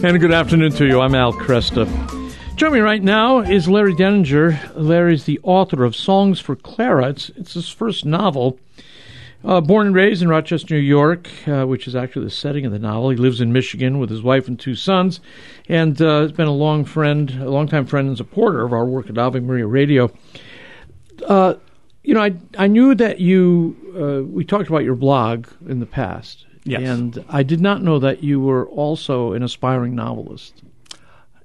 And good afternoon to you. I'm Al Cresta. Joining me right now is Larry Denninger. Larry's the author of Songs for Clara. It's his first novel. Born and raised in Rochester, New York, which is actually the setting of the novel. He lives in Michigan with his wife and two sons, and has been a longtime friend and supporter of our work at Ave Maria Radio. I knew that we talked about your blog in the past. Yes. And I did not know that you were also an aspiring novelist.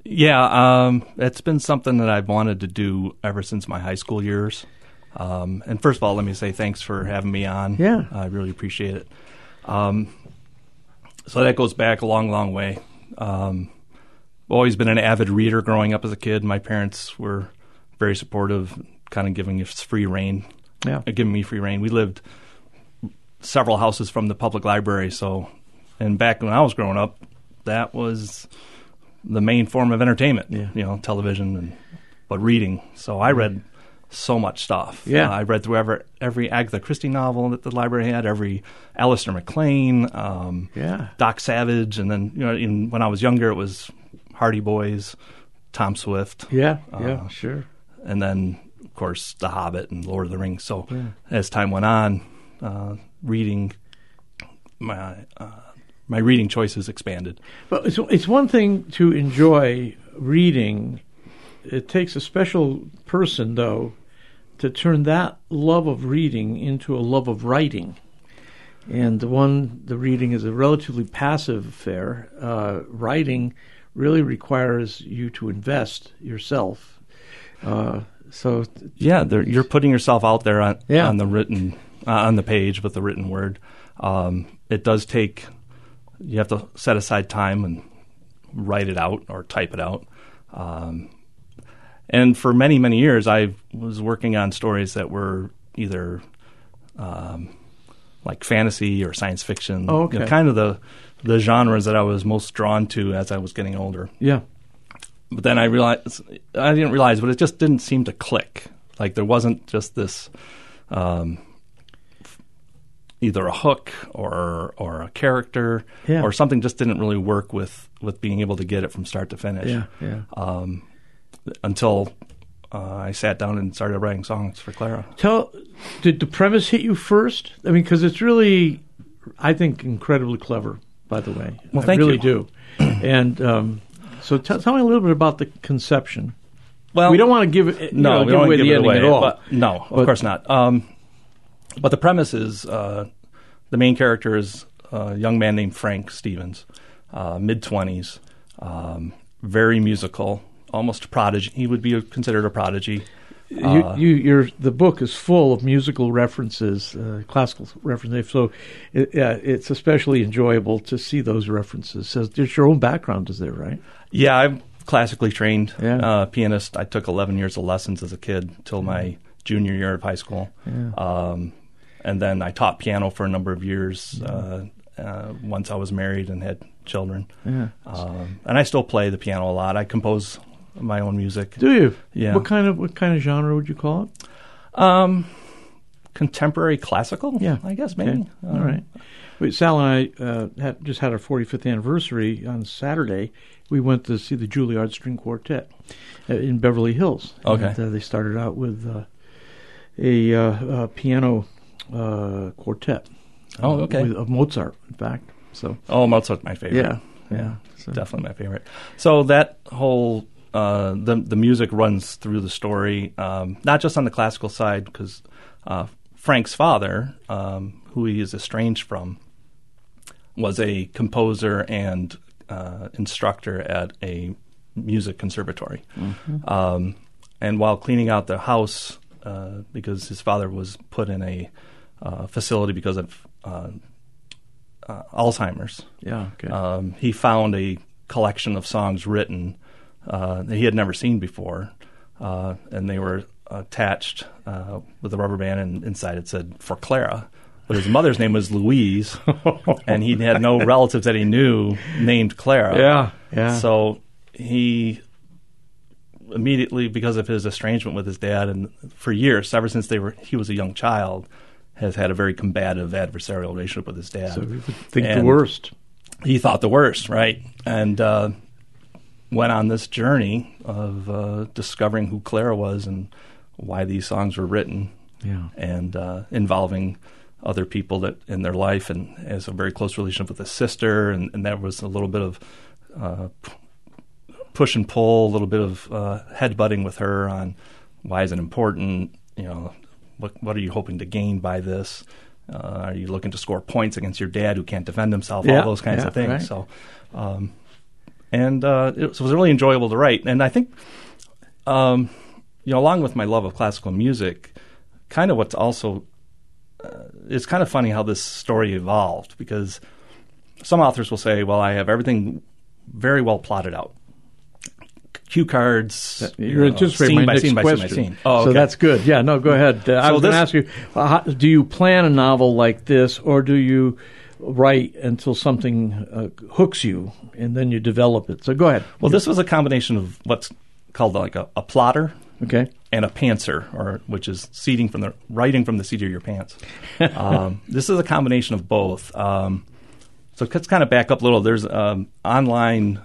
Yeah, it's been something that I've wanted to do ever since my high school years. And first of all, let me say thanks for having me on. Yeah. I really appreciate it. So that goes back a long, long way. Always been an avid reader growing up as a kid. My parents were very supportive, kind of giving us free rein. Yeah. Giving me free rein. We lived several houses from the public library. And back when I was growing up, that was the main form of entertainment, television, but reading. So I read so much stuff. Yeah. I read through every Agatha Christie novel that the library had, every Alistair McLean, Doc Savage, and then when I was younger, it was Hardy Boys, Tom Swift. Yeah, sure. And then, of course, The Hobbit and Lord of the Rings. So as time went on, reading, my reading choices expanded. Well, it's one thing to enjoy reading. It takes a special person, though, to turn that love of reading into a love of writing. And the reading is a relatively passive affair. Writing really requires you to invest yourself. You're putting yourself out there on the written, on the page with the written word. It does take, you have to set aside time and write it out or type it out. And for many, many years, I was working on stories that were either like fantasy or science fiction, kind of the genres that I was most drawn to as I was getting older. Yeah. But then I didn't realize, but it just didn't seem to click. Like there wasn't just this either a hook or a character or something just didn't really work with being able to get it from start to finish. Yeah. Until I sat down and started writing Songs for Clara. Did the premise hit you first? I mean, because it's really, I think, incredibly clever, by the way. Well, thank you. I really do. And tell me a little bit about the conception. Well, we don't want to give away the ending at all. Of course not. But the premise is the main character is a young man named Frank Stevens, mid-20s, very musical. Almost a prodigy. He would be considered a prodigy. The book is full of musical references, classical references. So it's especially enjoyable to see those references. So it's your own background is there, right? Yeah, I'm classically trained pianist. I took 11 years of lessons as a kid till my junior year of high school. Yeah. And then I taught piano for a number of years once I was married and had children. Yeah. And I still play the piano a lot. I compose my own music. Do you? Yeah. What kind of genre would you call it? Contemporary classical? Yeah. I guess maybe. Okay. All right. Wait, Sal and I just had our 45th anniversary on Saturday. We went to see the Juilliard String Quartet in Beverly Hills. Okay. And, they started out with a piano quartet. Oh, okay. Of Mozart, in fact. So. Oh, Mozart's my favorite. Yeah. So. Definitely my favorite. So that whole... the music runs through the story, not just on the classical side, because Frank's father, who he is estranged from, was a composer and instructor at a music conservatory. Mm-hmm. And while cleaning out the house, because his father was put in a facility because of Alzheimer's, he found a collection of songs written that he had never seen before, and they were attached with a rubber band, and inside it said, "For Clara." But his mother's name was Louise, and he had no relatives that he knew named Clara. Yeah. So he immediately, because of his estrangement with his dad, and for years, ever since he was a young child, has had a very combative, adversarial relationship with his dad. So he would think the worst. he thought the worst, right? And went on this journey of discovering who Clara was and why these songs were written, and involving other people that in their life, and has a very close relationship with his sister, and there was a little bit of push and pull, a little bit of headbutting with her on why is it important, you know, what are you hoping to gain by this? Are you looking to score points against your dad who can't defend himself? All those kinds of things. Right. So, it was really enjoyable to write. And I think, along with my love of classical music, kind of what's also, it's kind of funny how this story evolved, because some authors will say, well, I have everything very well plotted out. Cue cards, scene by scene. Oh, okay. So that's good. Yeah, no, go ahead. I was going to ask you, do you plan a novel like this, or do you write until something hooks you and then you develop it? So go ahead. Well, this was a combination of what's called like a plotter. Okay. And a pantser, which is writing from the seat of your pants. This is a combination of both. So let's kind of back up a little. There's online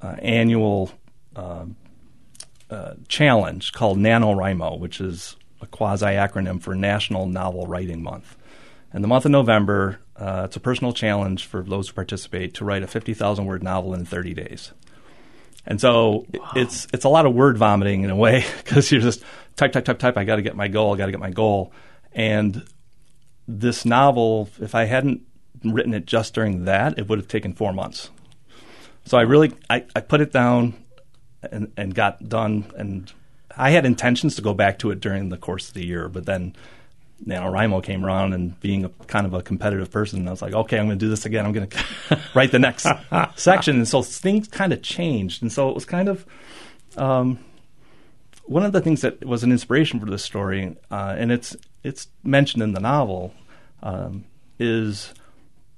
annual challenge called NaNoWriMo, which is a quasi-acronym for National Novel Writing Month. In the month of November, it's a personal challenge for those who participate to write a 50,000-word novel in 30 days. And so it's a lot of word vomiting in a way, because you're just type, I got to get my goal. And this novel, if I hadn't written it just during that, it would have taken 4 months. So I really I put it down and got done. And I had intentions to go back to it during the course of the year, but then NaNoWriMo came around, and being kind of a competitive person, I was like, okay, I'm going to do this again. I'm going to write the next section. And so things kind of changed. And so it was kind of one of the things that was an inspiration for this story, and it's mentioned in the novel, is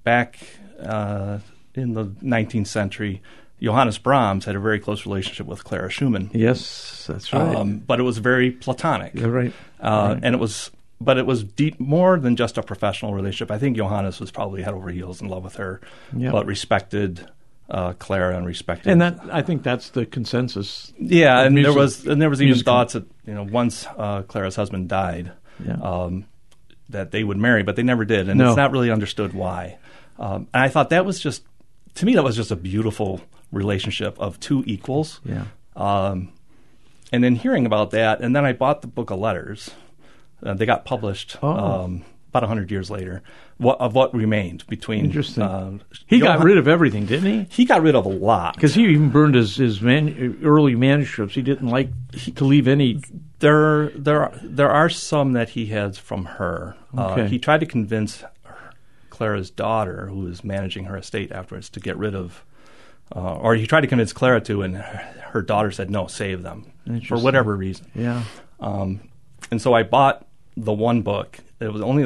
back in the 19th century, Johannes Brahms had a very close relationship with Clara Schumann. Yes, that's right. But it was very platonic. Yeah, right. And it was... But it was deep, more than just a professional relationship. I think Johannes was probably head over heels in love with her, but respected Clara and respected. And that I think that's the consensus. Yeah, and music, there was even thoughts that once Clara's husband died, that they would marry, but they never did, and it's not really understood why. And I thought that was just, to me, that was just a beautiful relationship of two equals. Yeah. And then hearing about that, and then I bought the book of letters. They got published about 100 years later, of what remained between... Interesting. He got rid of everything, didn't he? He got rid of a lot. Because he even burned his early manuscripts. He didn't like to leave any... There are some that he has from her. Okay. He tried to convince Clara's daughter, who was managing her estate afterwards, to get rid of... or he tried to convince Clara to, and her daughter said, no, save them, for whatever reason. Yeah. And so I bought... the one book. It was only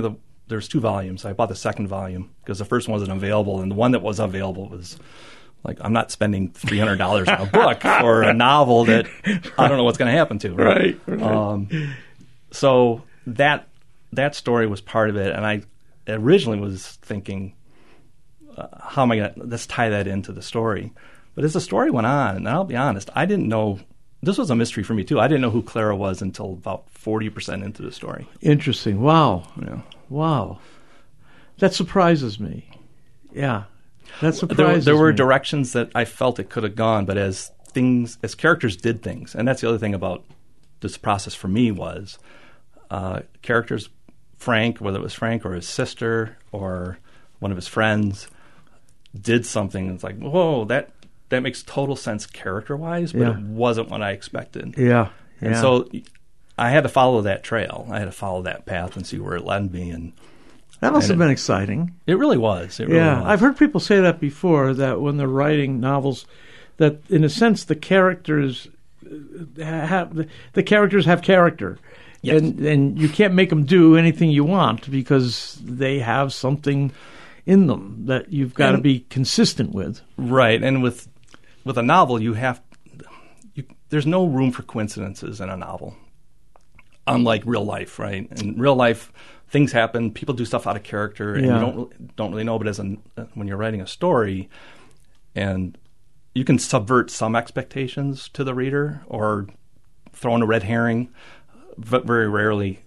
there's two volumes. I bought the second volume because the first one wasn't available, and the one that was available was like, I'm not spending $300 on a book for a novel that I don't know what's going to happen to. Right. So that story was part of it, and I originally was thinking, how am I going to let's tie that into the story? But as the story went on, and I'll be honest, I didn't know. This was a mystery for me, too. I didn't know who Clara was until about 40% into the story. Interesting. Wow. Yeah. Wow. That surprises me. Yeah. That surprises me. There were directions that I felt it could have gone, but as characters did things, and that's the other thing about this process for me was characters, Frank, whether it was Frank or his sister or one of his friends, did something. It's like, whoa, that makes total sense character-wise, but it wasn't what I expected. Yeah. And so I had to follow that trail. I had to follow that path and see where it led me. And that must have been exciting. It really was. It really was. I've heard people say that before, that when they're writing novels, that in a sense the characters have character. Yes. And you can't make them do anything you want because they have something in them that you've got to be consistent with. Right. And with a novel, there's no room for coincidences in a novel. unlike real life, right? In real life, things happen. People do stuff out of character, and you don't really know. But as when you're writing a story, and you can subvert some expectations to the reader or throw in a red herring, but very rarely.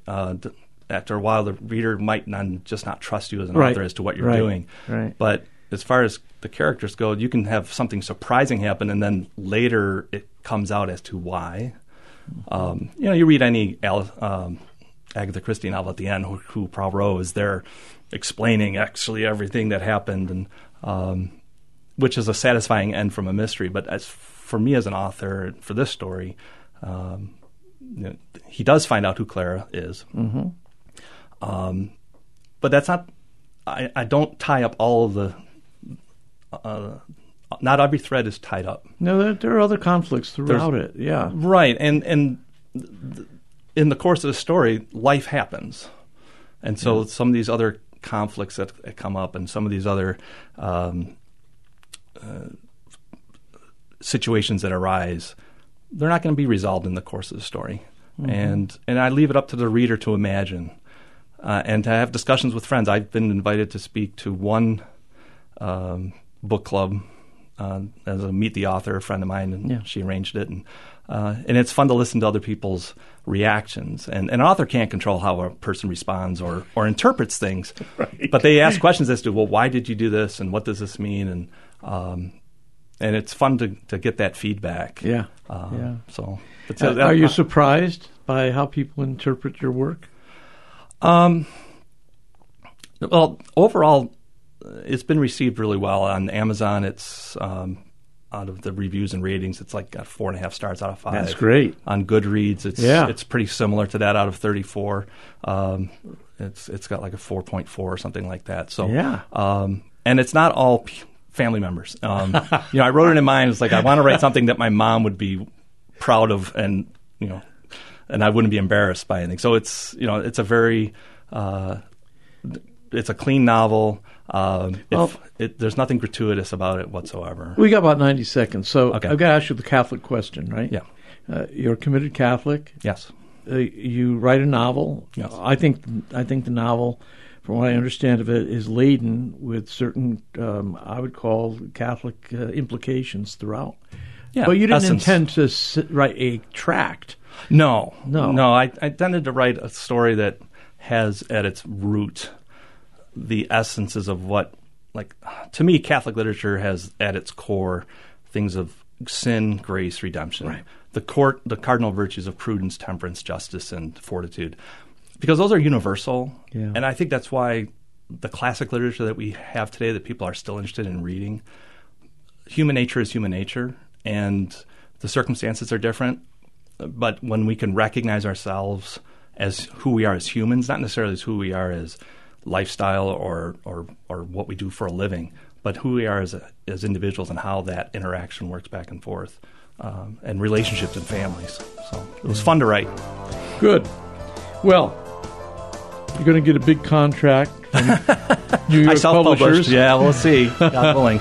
After a while, the reader might just not trust you as an author as to what you're doing. Right. But as far as the characters go, you can have something surprising happen, and then later it comes out as to why. You read any Agatha Christie novel at the end, who Poirot is there explaining actually everything that happened, and which is a satisfying end from a mystery. But as for me as an author, for this story, he does find out who Clara is. Mm-hmm. But that's not... I don't tie up all of the... not every thread is tied up. No, there are other conflicts throughout it, yeah. Right, and in the course of the story, life happens. And so some of these other conflicts that come up, and some of these other situations that arise, they're not going to be resolved in the course of the story. Mm-hmm. And I leave it up to the reader to imagine and to have discussions with friends. I've been invited to speak to one book club as a meet the author, a friend of mine, and she arranged it. And it's fun to listen to other people's reactions. And an author can't control how a person responds or interprets things, right. But they ask questions as to, well, why did you do this, and what does this mean? And it's fun to get that feedback. Yeah. So, are you surprised by how people interpret your work? Well, overall, it's been received really well on Amazon. It's out of the reviews and ratings, it's like got 4.5 stars out of 5. That's great. On Goodreads, it's pretty similar to that out of 34. It's got like a 4.4 or something like that. So and it's not all family members. I wrote it in mind. It's like, I want to write something that my mom would be proud of, and and I wouldn't be embarrassed by anything. So it's it's a very it's a clean novel. There's nothing gratuitous about it whatsoever. We got about 90 seconds, so okay. I've got to ask you the Catholic question, right? Yeah. You're a committed Catholic. Yes. You write a novel. Yes. I think the novel, from what I understand of it, is laden with certain, I would call, Catholic implications throughout. Yeah, but you didn't intend to write a tract. No. I intended to write a story that has at its root the essences of what, to me, Catholic literature has at its core things of sin, grace, redemption, right. The cardinal virtues of prudence, temperance, justice, and fortitude, because those are universal. Yeah. And I think that's why the classic literature that we have today that people are still interested in reading, human nature is human nature, and the circumstances are different. But when we can recognize ourselves as who we are as humans, not necessarily as who we are as lifestyle or what we do for a living, but who we are as individuals and how that interaction works back and forth, and relationships and families. So it was fun to write. Good. Well, you're going to get a big contract from New York publishers. Yeah, we'll see. God willing.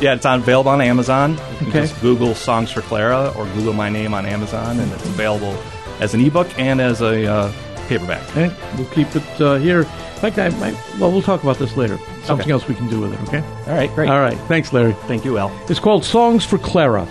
It's available on Amazon. You can just Google Songs for Clara or Google my name on Amazon, and it's available as an ebook and as a paperback. And we'll keep it here. In fact, we'll talk about this later. Something else we can do with it, okay? All right, great. All right. Thanks, Larry. Thank you, Al. It's called Songs for Clara.